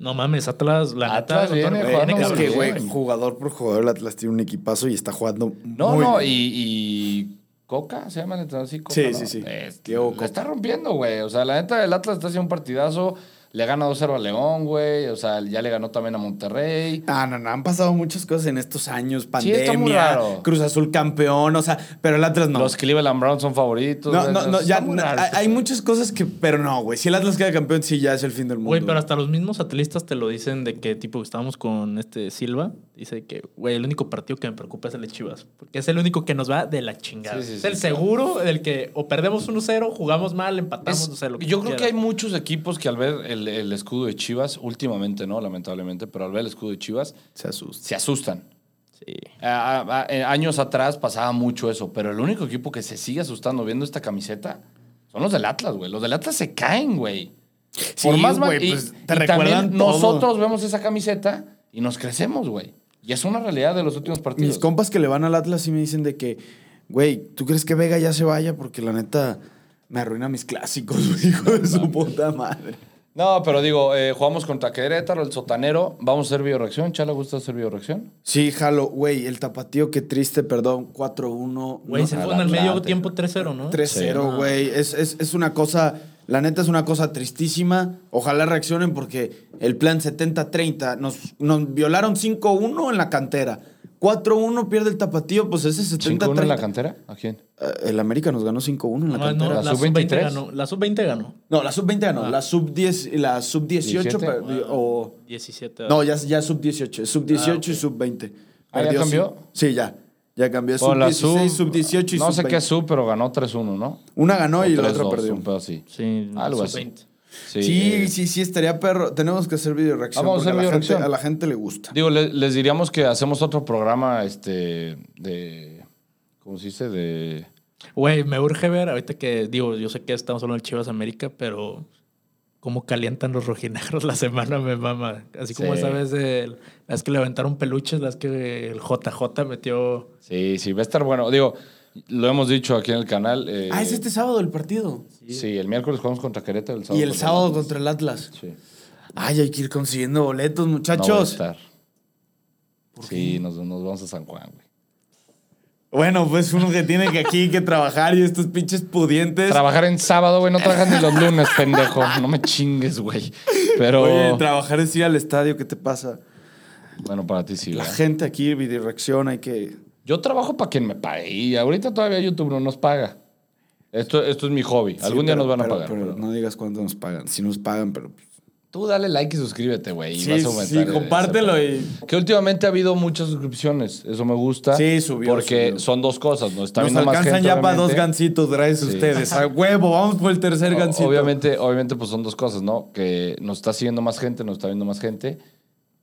No mames, Atlas... La Atlas neta, viene jugando... Es que, güey, jugador por jugador, el Atlas tiene un equipazo y está jugando No, muy no, bien. y... y... Coca, se llama el entrenador así, Coca. Sí, no? sí, sí. Es, lo está rompiendo, güey. O sea, la neta, el Atlas está haciendo un partidazo... Le gana dos cero a León, güey. O sea, ya le ganó también a Monterrey. Ah, no, no. Han pasado muchas cosas en estos años. Pandemia. Sí, está muy raro. Cruz Azul campeón. O sea, pero el Atlas no. Los Cleveland Browns son favoritos. No, no, no. Ya, no hay, hay muchas cosas que... Pero no, güey. Si el Atlas queda campeón, sí, ya es el fin del mundo. Güey, pero hasta los mismos atlistas te lo dicen de que, tipo, estábamos con este Silva. Dice que, güey, el único partido que me preocupa es el de Chivas. Porque es el único que nos va de la chingada. Sí, sí, es sí, el sí, seguro del que o perdemos uno cero, jugamos mal, empatamos, no sé, lo que Yo creo quieras. que hay muchos equipos que al ver el El escudo de Chivas, últimamente no, lamentablemente, pero al ver el escudo de Chivas... Se asustan. Se asustan. Sí. A, a, a, años atrás pasaba mucho eso, pero el único equipo que se sigue asustando viendo esta camiseta son los del Atlas, güey. Los del Atlas se caen, güey. Sí, Por más güey, pues, y, te y recuerdan todo. Nosotros vemos esa camiseta y nos crecemos, güey. Y es una realidad de los últimos partidos. Mis compas que le van al Atlas sí me dicen de que, güey, ¿tú crees que Vega ya se vaya? Porque la neta me arruina mis clásicos, hijo de su puta madre. No, pero digo, eh, jugamos contra Querétaro, el Sotanero. ¿Vamos a hacer bioreacción? ¿Chala, gusta hacer bioreacción? Sí, jalo. Güey, el tapatío, qué triste, perdón. cuatro uno. Güey, no, se fue en el medio tiempo tres cero, ¿no? tres cero, güey. Sí, no. Es, es, es una cosa... La neta es una cosa tristísima. Ojalá reaccionen porque el plan setenta treinta... Nos, nos violaron cinco uno en la cantera. cuatro uno pierde el tapatío, pues ese setenta treinta... ¿cinco uno en la cantera? ¿A quién? Uh, el América nos ganó cinco uno en la no, cantera. No, la sub veinte ganó. La sub veinte ganó. No, la sub veinte ganó. Ah. La sub diez, la sub dieciocho... Pero, ah, o... diecisiete. No, ya, ya sub dieciocho. Sub dieciocho ah, okay. Y sub veinte. ¿Ah, ya cambió? Sí, ya. Ya cambió sub dieciséis, sub dieciocho y no sub veinte. No sé qué sub, pero ganó tres uno, ¿no? Una ganó o y la otra perdió. Un pedo así. Sí, algo así. Sí, sí, eh. sí, sí, estaría perro. Tenemos que hacer video reacción. Vamos a hacer video reacción. A la gente le gusta. Digo, le, les diríamos que hacemos otro programa este de... ¿Cómo se dice? De... Güey, me urge ver, ahorita que... Digo, yo sé que estamos hablando del Chivas América, pero... Cómo calientan los rojinegros la semana, me mama. Así como sí. esa vez de las que le aventaron peluches, las que el J J metió... Sí, sí, va a estar bueno. Digo, lo hemos dicho aquí en el canal. Eh, ah, es este sábado el partido. Sí, sí, el miércoles jugamos contra Querétaro. El sábado y el contra sábado el contra el Atlas. Sí. Ay, hay que ir consiguiendo boletos, muchachos. No va a estar. ¿Por sí, qué? Nos, nos vamos a San Juan, güey. Bueno, pues uno que tiene que aquí que trabajar y estos pinches pudientes. Trabajar en sábado, güey. No trabajan ni los lunes, pendejo. No me chingues, güey. Pero... Oye, trabajar es ir al estadio. ¿Qué te pasa? Bueno, para ti sí, güey. La ¿verdad? Gente aquí, bidirección, hay que... Yo trabajo para quien me pague. Y ahorita todavía YouTube no nos paga. Esto, esto es mi hobby. Sí, Algún pero, día nos van pero, a pagar. Pero, pero, pero no digas cuánto nos pagan. Si nos pagan, pero... Tú dale like y suscríbete, güey. Sí, sí, compártelo. Y... Que últimamente ha habido muchas suscripciones. Eso me gusta. Sí, subió. Porque subió. Son dos cosas. Nos, está Nos viendo alcanzan más gente, ya para dos gancitos, gracias sí. a ustedes. A huevo, vamos por el tercer o, gancito. Obviamente, obviamente, pues son dos cosas, ¿no? Que nos está siguiendo más gente, nos está viendo más gente.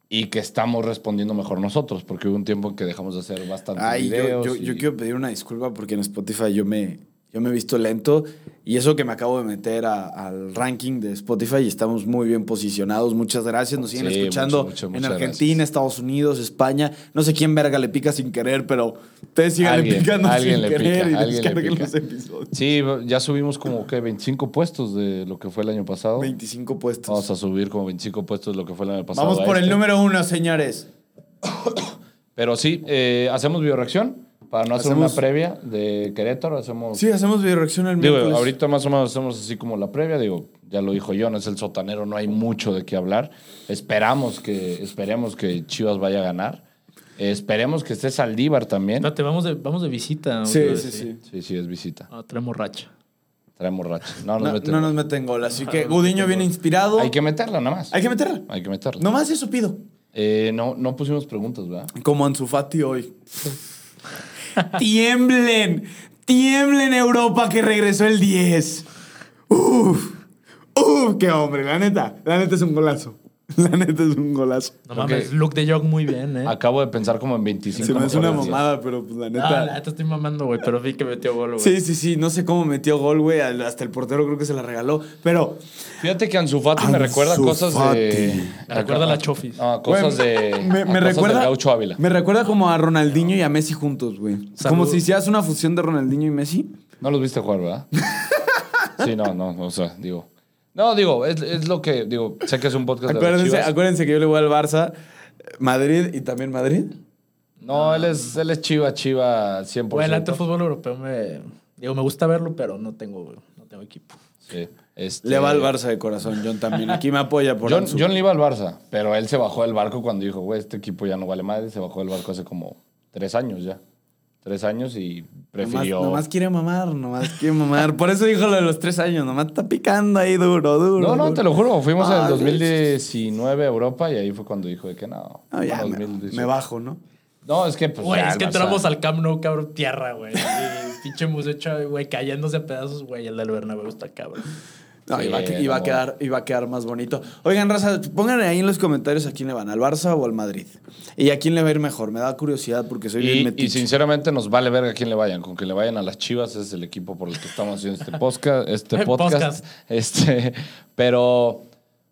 Y que estamos respondiendo mejor nosotros. Porque hubo un tiempo en que dejamos de hacer bastantes Ay, videos. Yo, yo, y... yo quiero pedir una disculpa porque en Spotify yo me... Yo me he visto lento y eso que me acabo de meter a, al ranking de Spotify y estamos muy bien posicionados. Muchas gracias. Nos siguen sí, escuchando mucho, mucho, en Argentina, gracias. Estados Unidos, España. No sé quién verga le pica sin querer, pero ustedes sigan picando alguien sin le querer pica, y descarguen los episodios. Sí, ya subimos como que veinticinco puestos de lo que fue el año pasado. veinticinco puestos. Vamos a subir como veinticinco puestos de lo que fue el año pasado. Vamos por este. El número uno, señores. Pero sí, eh, hacemos videoreacción. Para no hacer hacemos... una previa de Querétaro, hacemos... Sí, hacemos videoreacción el miércoles. Digo, ahorita más o menos hacemos así como la previa. Digo, ya lo dijo John, es el sotanero, no hay mucho de qué hablar. Esperamos que... Esperemos que Chivas vaya a ganar. Eh, esperemos que esté Saldívar también. No, te vamos de, vamos de visita. Sí, sí, sí, sí. Sí, sí, es visita. Ah, traemos racha. Traemos racha. No nos, no, meten, no nos meten gol. Así que Gudiño viene inspirado. Hay que meterla, nada más. Hay que meterla. Hay que meterla. Nomás eso pido. Eh, no, no pusimos preguntas, ¿verdad? Como Ansu Fati hoy. Tiemblen, tiemblen Europa que regresó el diez. Uf, uf, qué hombre, la neta, la neta es un golazo. La neta es un golazo. No mames, okay. Luke de Jong muy bien, eh. Acabo de pensar como en veinticinco. Se me hace una mamada, pero pues la neta. Ah, la neta estoy mamando, güey, pero vi que metió gol, güey. Sí, sí, sí, no sé cómo metió gol, güey, hasta el portero creo que se la regaló, pero fíjate que Ansu Fati me recuerda cosas de me recuerda a la Chofis. Ah, cosas de me, me recuerda de Gaucho Ávila. Me recuerda como a Ronaldinho y a Messi juntos, güey. Como si hicieras una fusión de Ronaldinho y Messi. No los viste jugar, ¿verdad? Sí, no, no, o sea, digo No, digo, es, es lo que... Digo, sé que es un podcast acuérdense, de Chivas. Acuérdense que yo le voy al Barça, Madrid y también Madrid. No, ah. él es él es Chiva, Chiva cien por ciento. Bueno, el fútbol europeo me... Digo, me gusta verlo, pero no tengo, no tengo equipo. Sí. Este... Le va al Barça de corazón, John también. Aquí me apoya por John, John le iba al Barça, pero él se bajó del barco cuando dijo, güey, este equipo ya no vale madre. Se bajó del barco hace como tres años ya. Tres años y prefirió... Nomás, nomás quiere mamar, nomás quiere mamar. Por eso dijo lo de los tres años. Nomás está picando ahí duro, duro. No, no, duro. Te lo juro. Fuimos en ah, el dos mil diecinueve a Europa y ahí fue cuando dijo de que no. No, ya me, me bajo, ¿no? No, es que... Pues, güey, ya, es que entramos al Camp Nou, cabrón, tierra, güey. Pinche musecho, güey, cayéndose a pedazos, güey. El del Bernabéu está cabrón. No, sí, iba, a, iba, a quedar, iba a quedar más bonito. Oigan, raza, pónganle ahí en los comentarios a quién le van, al Barça o al Madrid. Y a quién le va a ir mejor. Me da curiosidad porque soy y, bien metiche. Y sinceramente nos vale verga a quién le vayan. Con que le vayan a las Chivas es el equipo por el que estamos haciendo este podcast. Este podcast. podcast. Este, pero,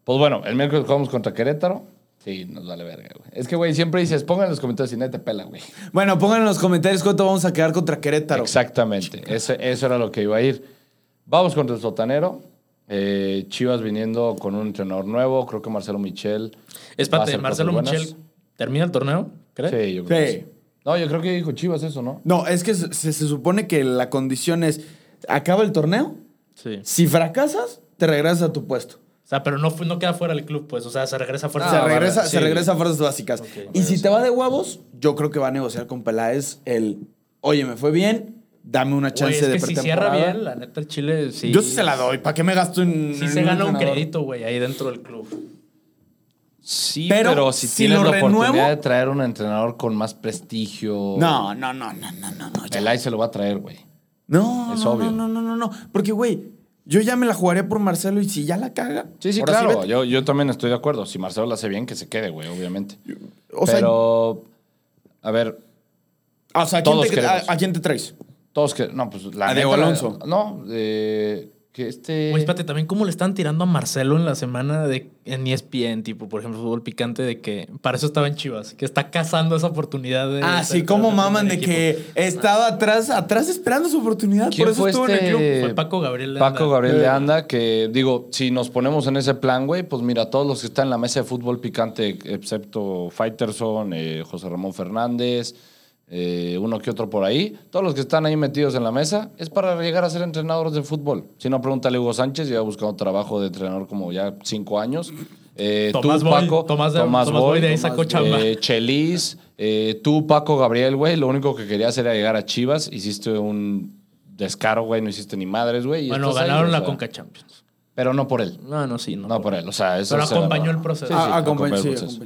pues bueno, el miércoles jugamos contra Querétaro. Sí, nos vale verga, güey. Es que, güey, siempre dices, pongan en los comentarios y nadie te pela, güey. Bueno, pongan en los comentarios cuánto vamos a quedar contra Querétaro. Exactamente. Ese, eso era lo que iba a ir. Vamos contra el sotanero. Eh, Chivas viniendo con un entrenador nuevo. Creo que Marcelo Michel. Espérate, Marcelo Michel termina el torneo, ¿crees? Sí, yo creo sí. que sí. No, yo creo que dijo Chivas eso, ¿no? No, es que se, se supone que la condición es acaba el torneo. Sí. Si fracasas, te regresas a tu puesto. O sea, pero no, no queda fuera del club, pues. O sea, se regresa a fuerzas básicas. Ah, se regresa, sí. se regresa a fuerzas básicas. Okay. Y okay, si sí. te va de huevos, yo creo que va a negociar con Peláez el oye, me fue bien. Dame una chance wey, es que de pretemporada. Si cierra bien, la neta, el Chile sí. Yo sí se la doy. ¿Para qué me gasto en...? Sí en se gana un, un crédito, güey, ahí dentro del club. sí, pero, pero si, si tienes la renuevo, oportunidad de traer un entrenador con más prestigio... No, no, no, no, no, no. no Peláez se lo va a traer, güey. No, es no, obvio. no, no, no, no. Porque, güey, yo ya me la jugaré por Marcelo y si ya la caga... Sí, sí, claro. Sí, yo, yo también estoy de acuerdo. Si Marcelo la hace bien, que se quede, güey, obviamente. O sea, pero, a ver... O sea, ¿a quién, te, a, ¿a quién te traes? Todos que... No, pues... La ¿A Diego Alonso? La, no, eh... Que este... Oye, espérate, también cómo le están tirando a Marcelo en la semana de en E S P N, tipo, por ejemplo, Fútbol Picante, de que para eso estaba en Chivas, que está cazando esa oportunidad. De ah, sí, cómo maman de equipo. Que estaba atrás, atrás esperando su oportunidad, por eso estuvo este... en el club. Fue Paco Gabriel Leanda. Paco Gabriel eh. Leanda, que digo, si nos ponemos en ese plan, güey, pues mira, todos los que están en la mesa de Fútbol Picante, excepto Faitelson, eh, José Ramón Fernández... Eh, uno que otro por ahí, todos los que están ahí metidos en la mesa, es para llegar a ser entrenadores de fútbol. Si no, pregúntale a Hugo Sánchez, lleva buscando trabajo de entrenador como ya cinco años. Eh, Tomás tú, Boy, Paco, Tomás, Tomás, Tomás Boy, de ahí sacó chamba. Eh, Chelis, eh, tú, Paco Gabriel, güey, lo único que querías era llegar a Chivas, hiciste un descaro, güey, no hiciste ni madres, güey. Bueno, ganaron ahí, la o sea, Conca Champions. Pero no por él. No, no, sí. No, no por él, él. o sea, eso... Pero acompañó era, el proceso. Sí, sí, acompañó el proceso. Sí,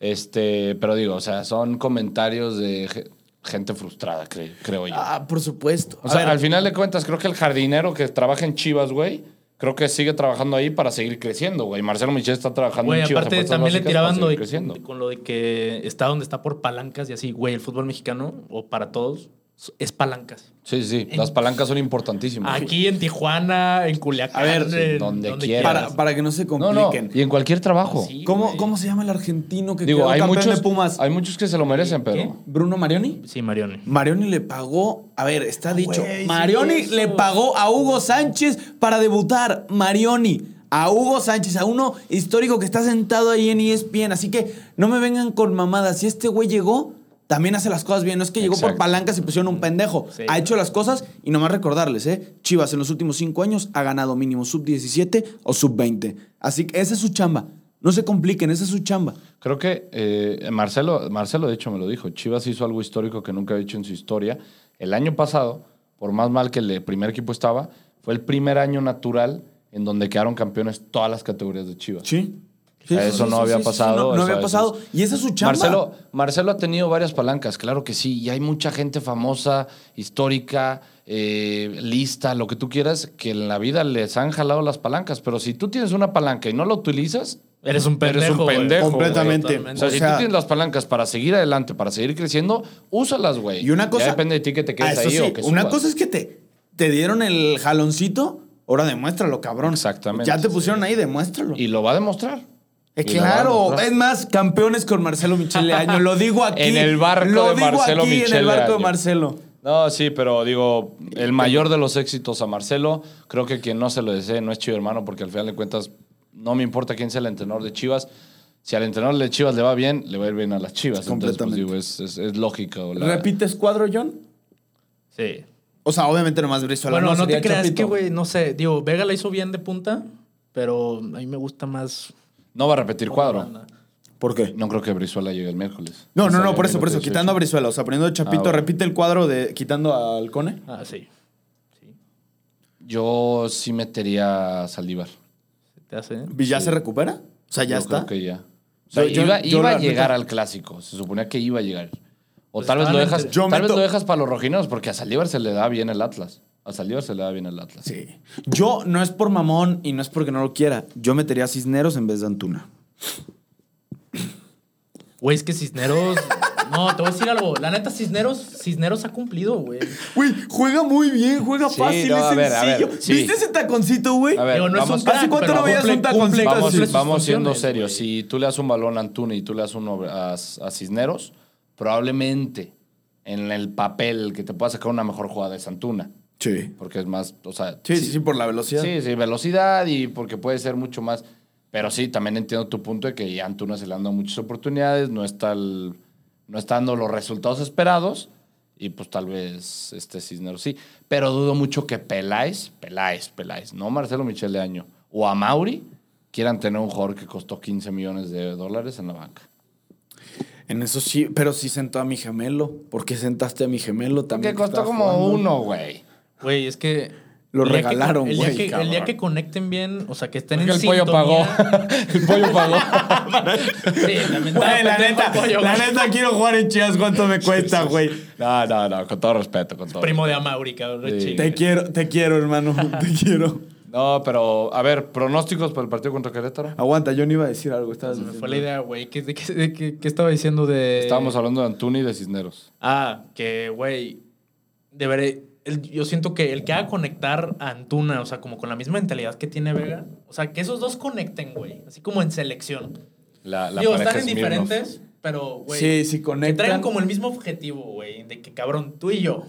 este, pero digo, o sea, son comentarios de... Gente frustrada, creo, creo yo. Ah, por supuesto. O a sea, ver, al final de cuentas, creo que el jardinero que trabaja en Chivas, güey, creo que sigue trabajando ahí para seguir creciendo, güey. Marcelo Michel está trabajando güey, en Chivas. Aparte, también le tiraban de, con lo de que está donde está por palancas y así, güey, el fútbol mexicano, o para todos, es palancas. Sí, sí, en, las palancas son importantísimas. Aquí, en Tijuana, en Culiacán. A ver, en, donde, donde quieras. Para, para que no se compliquen. No, no. Y en cualquier trabajo. Sí, ¿Cómo, ¿Cómo se llama el argentino que Digo, quedó hay campeón muchos, de Pumas? Hay muchos que se lo merecen, pero... ¿Qué? ¿Bruno Marioni? Sí, Marioni. Marioni le pagó... A ver, está dicho. Wey, Marioni sí, le pagó a Hugo Sánchez para debutar. Marioni. A Hugo Sánchez, a uno histórico que está sentado ahí en E S P N. Así que no me vengan con mamadas. Si este güey llegó... También hace las cosas bien. No es que llegó Exacto. por palancas y pusieron un pendejo. Sí. Ha hecho las cosas y nomás recordarles, ¿eh? Chivas en los últimos cinco años ha ganado mínimo sub diecisiete o sub veinte. Así que esa es su chamba. No se compliquen, esa es su chamba. Creo que eh, Marcelo, Marcelo, de hecho, me lo dijo. Chivas hizo algo histórico que nunca había hecho en su historia. El año pasado, por más mal que el primer equipo estaba, fue el primer año natural en donde quedaron campeones todas las categorías de Chivas. Sí. Sí, eso, eso no había sí, pasado. Eso no, no había pasado. Y esa es su chamba. Marcelo, Marcelo ha tenido varias palancas, claro que sí. Y hay mucha gente famosa, histórica, eh, lista, lo que tú quieras, que en la vida les han jalado las palancas. Pero si tú tienes una palanca y no la utilizas... Eres un pendejo. Eres un pendejo. Wey. Completamente. Wey, o sea, o si sea, tú tienes las palancas para seguir adelante, para seguir creciendo, úsalas, güey. Y una cosa... Ya depende de ti que te quedes ahí sí, o que Una supas. cosa es que te, te dieron el jaloncito, ahora demuéstralo, cabrón. Exactamente. Ya te pusieron sí. ahí, demuéstralo. Y lo va a demostrar. Eh, claro, es más, campeones con Marcelo Michel Leaño. Lo digo aquí. En el barco lo de digo Marcelo aquí, Michel en el barco Leaño. de Marcelo. No, sí, pero digo, el mayor de los éxitos a Marcelo, creo que quien no se lo desee no es Chivo hermano, porque al final de cuentas no me importa quién sea el entrenador de Chivas. Si al entrenador de Chivas le va bien, le va a ir bien a las Chivas. Completamente. Entonces, pues, digo, es, es, es lógico. La... ¿Repites cuadro, John? Sí. O sea, obviamente nomás Brizuela. Bueno, no, no te creas que, güey, no sé. Digo, Vega la hizo bien de punta, pero a mí me gusta más... No va a repetir no, cuadro. No, no. ¿Por qué? No creo que Brizuela llegue el miércoles. No, no, no, por eso, por eso. Quitando a Brizuela, o sea, poniendo a Chapito, ah, bueno. repite el cuadro de quitando al Cone. Ah, sí. sí. Yo sí metería a Saldívar. ¿Te hace? ¿Y ya sí. se recupera? O sea, ya yo está. Creo que ya. O sea, yo, iba, yo, iba yo a llegar al clásico. Se suponía que iba a llegar. O pues tal vez lo dejas. Tal meto... vez lo dejas para los rojineros, porque a Saldívar se le da bien el Atlas. A Saldívar se le da bien el Atlas. Sí. Yo no es por mamón y no es porque no lo quiera. Yo metería a Cisneros en vez de Antuna. Güey, es que Cisneros... No, te voy a decir algo. La neta, Cisneros Cisneros ha cumplido, güey. Güey, juega muy bien, juega sí, fácil, no, es a ver, sencillo. A ver, sí. ¿Viste ese taconcito, güey? A ver, Digo, no vamos, es un ¿Hace cuánto no veías un taconcito? Vamos, sí, vamos siendo serios. Si tú le das un balón a Antuna y tú le das uno a, a Cisneros, probablemente... En el papel que te pueda sacar una mejor jugada de Antuna. Sí. Porque es más, o sea... Sí, sí, sí, por la velocidad. Sí, sí, velocidad y porque puede ser mucho más... Pero sí, también entiendo tu punto de que Antuna se le han dado muchas oportunidades, no está, el, no está dando los resultados esperados y pues tal vez este Cisneros sí. Pero dudo mucho que Peláez, Peláez, Peláez, no Marcelo Michel Leaño o a Mauri quieran tener un jugador que costó quince millones de dólares en la banca. En eso sí, pero sí sentó a mi gemelo. ¿Por qué sentaste a mi gemelo también? Porque costó como jugando? uno, güey. Güey, es que Lo el regalaron, güey. El, día que, el día que conecten bien, o sea, que estén porque en el sintonía. Pollo pagó. El pollo pagó. Sí, güey, la neta, pollo, la neta quiero jugar en Chivas. ¿Cuánto me cuesta, güey? No, no, no. Con todo respeto. Con todo primo respeto. De Amaury, cabrón. Sí. Te quiero, te quiero, hermano. Te quiero. No, pero, a ver, pronósticos para el partido contra Querétaro. Aguanta, yo no iba a decir algo. Estabas me fue la idea, güey. ¿Qué, qué, qué, ¿Qué estaba diciendo de...? Estábamos hablando de Antuna y de Cisneros. Ah, que, güey, deberé... El, yo siento que el que haga conectar a Antuna, o sea, como con la misma mentalidad que tiene Vega, o sea, que esos dos conecten, güey, así como en selección. La, la Digo, están en diferentes, pero, güey, sí, sí conectan. Que traen como el mismo objetivo, güey, de que, cabrón, tú y yo,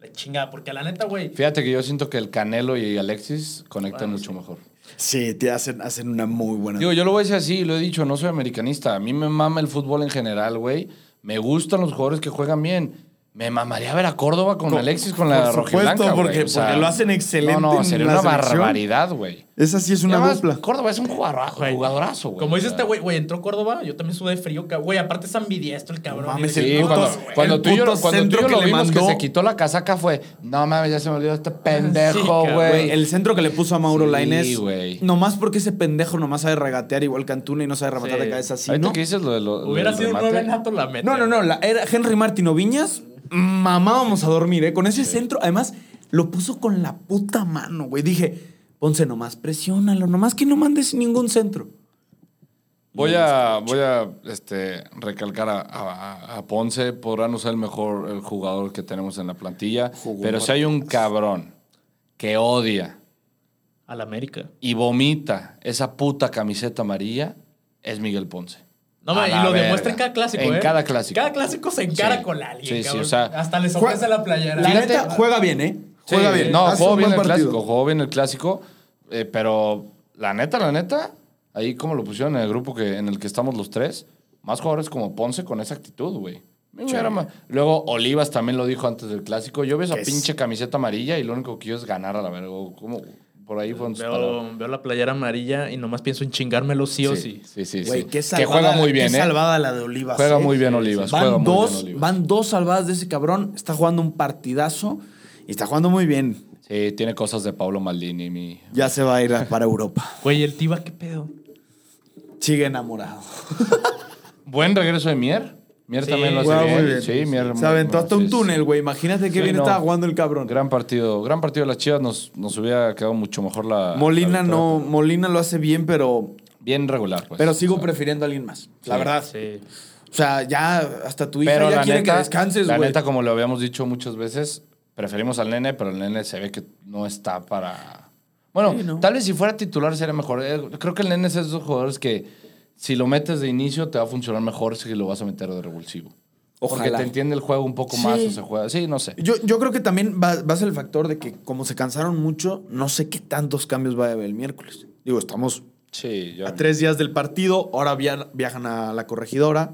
la chingada, porque la neta, güey... Fíjate que yo siento que el Canelo y Alexis conectan bueno, mucho sí. mejor. Sí, te hacen, hacen una muy buena... Digo, yo lo voy a decir así, lo he dicho, no soy americanista, a mí me mama el fútbol en general, güey, me gustan los jugadores que juegan bien... Me mamaría ver a Córdoba con, con Alexis, con la rojiblanca, Por supuesto, porque, o sea, porque lo hacen excelente. No, no, sería una selección. Barbaridad, güey. Esa sí es una dupla. Córdoba es un jugadorazo, güey. Jugadorazo, güey. Como dice este güey, güey, entró Córdoba, yo también sudé frío, güey. Aparte es ambidiestro el cabrón. No mames, el sí, putos, cuando, güey. Cuando tú y yo, cuando tú y yo lo vimos que se quitó la casaca fue, no mames, ya se me olvidó este pendejo, sí, güey. El centro que le puso a Mauro sí, Lainez, güey. Nomás porque ese pendejo nomás sabe regatear igual que Antuna y no sabe rematar sí. de cabeza así, ¿no? ¿Qué dices lo de lo Hubiera sido un nueve nato la meta. No, no, no, era Henry Martínez o Viñas. Mamá, vamos a dormir, ¿eh? Con ese sí. centro. Además, lo puso con la puta mano, güey. Dije, Ponce, nomás presiónalo. Nomás que no mandes ningún centro. Voy a, voy a este, recalcar a, a, a Ponce. Podrá no ser el mejor el jugador que tenemos en la plantilla. Jugó pero si hay un cabrón que odia al América y vomita esa puta camiseta amarilla, es Miguel Ponce. No, man, y lo verga. Demuestra en cada clásico, en ¿eh? En cada clásico. Cada clásico se encara sí. con alguien, sí, sí, cabrón. O sea, hasta les ofrece la playera. La neta, juega bien, ¿eh? Juega sí, bien. No, jugó bien, el clásico, jugó bien el clásico. Eh, pero la neta, la neta, ahí como lo pusieron en el grupo que, en el que estamos los tres, más jugadores como Ponce con esa actitud, güey. Luego Olivas también lo dijo antes del clásico. Yo veo esa pinche es? camiseta amarilla y lo único que quiero es ganar a la verga. ¿Cómo...? Por ahí veo, veo la playera amarilla y nomás pienso en chingármelo sí o sí. Sí, sí, sí. Wey, qué salvada, que juega muy bien, qué ¿eh? salvada la de Olivas. Juega eh. muy bien Olivas. Van, juega dos, muy bien Olivas. Van dos salvadas de ese cabrón. Está jugando un partidazo y está jugando muy bien. Sí, tiene cosas de Pablo Maldini. Mi... Ya se va a ir para Europa. Güey, el Tiva, ¿qué pedo? Sigue enamorado. Buen regreso de Mier. Mier sí, también lo hace bien. bien. Sí, Mier, se aventó hasta un sí, túnel, sí. güey. Imagínate qué sí, bien no. estaba jugando el cabrón. Gran partido. Gran partido de las Chivas. Nos, nos hubiera quedado mucho mejor la... Molina la no... Molina lo hace bien, pero... Bien regular, pues. Pero sigo o sea. prefiriendo a alguien más. La sí, verdad. Sí. O sea, ya hasta tu hija pero ya quiere neta, que descanses, la güey. La neta, como lo habíamos dicho muchas veces, preferimos al Nene, pero el Nene se ve que no está para... Bueno, sí, no. tal vez si fuera titular sería mejor. Creo que el Nene es de esos jugadores que... Si lo metes de inicio, te va a funcionar mejor si lo vas a meter de revulsivo. Ojalá. Porque te entiende el juego un poco sí. más o se juega. Sí, no sé. Yo, yo creo que también va, va a ser el factor de que, como se cansaron mucho, no sé qué tantos cambios va a haber el miércoles. Digo, estamos sí, yo... a tres días del partido. Ahora via- viajan a la Corregidora.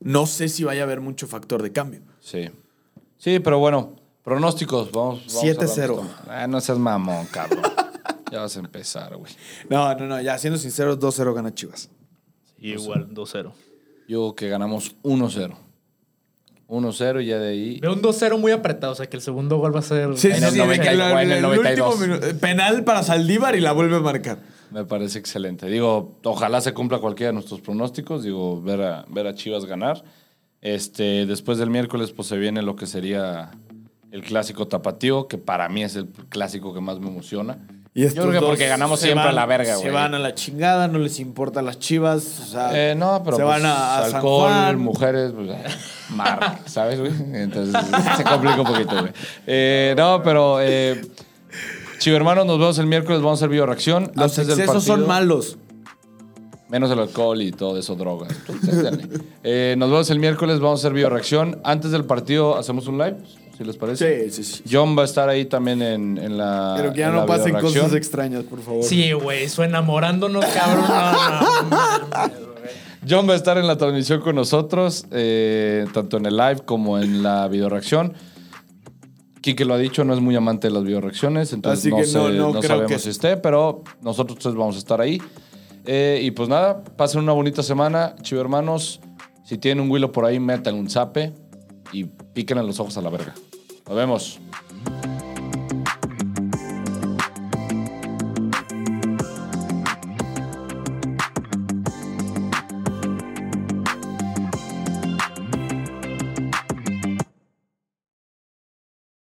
No sé si vaya a haber mucho factor de cambio. Sí. Sí, pero bueno, pronósticos. Vamos, vamos siete cero. Ah, no seas mamón, cabrón. Ya vas a empezar, güey. No, no, no. Ya, siendo sinceros, dos cero gana Chivas. Sí, igual, dos cero. Yo que ganamos uno cero. uno cero y ya de ahí... Veo un dos cero muy apretado. O sea, que el segundo gol va a ser... Sí, en, sí, el sí, noventa y dos, la, la, en el noventa y dos. El último penal para Saldívar y la vuelve a marcar. Me parece excelente. Digo, ojalá se cumpla cualquiera de nuestros pronósticos. Digo, ver a, ver a Chivas ganar. Este, después del miércoles, pues se viene lo que sería el clásico tapatío, que para mí es el clásico que más me emociona. Y yo creo que porque ganamos siempre van, a la verga, güey. Se van a la chingada, no les importan las Chivas. O sea, eh, no, pero se pues, van a, a alcohol, San Juan. Mujeres, pues, mar, ¿sabes, güey? Entonces se complica un poquito, güey. Eh, no, pero eh, chivo hermanos, nos vemos el miércoles, vamos a hacer videoreacción. Los excesos del partido, son malos. Menos el alcohol y todo eso, drogas. eh, nos vemos el miércoles, vamos a hacer videoreacción. Antes del partido hacemos un live. ¿Sí les parece? Sí, sí, sí. John va a estar ahí también en, en la. Pero que ya no pasen cosas extrañas, por favor. Sí, güey, eso enamorándonos, cabrón. John va a estar en la transmisión con nosotros, eh, tanto en el live como en la videoreacción. Quique lo ha dicho, no es muy amante de las videoreacciones, entonces no, no, sé, no, no creo sabemos que... si esté, pero nosotros tres vamos a estar ahí. Eh, y pues nada, pasen una bonita semana, chivo hermanos. Si tienen un Willow por ahí, metan un zape y piquen en los ojos a la verga. Nos vemos.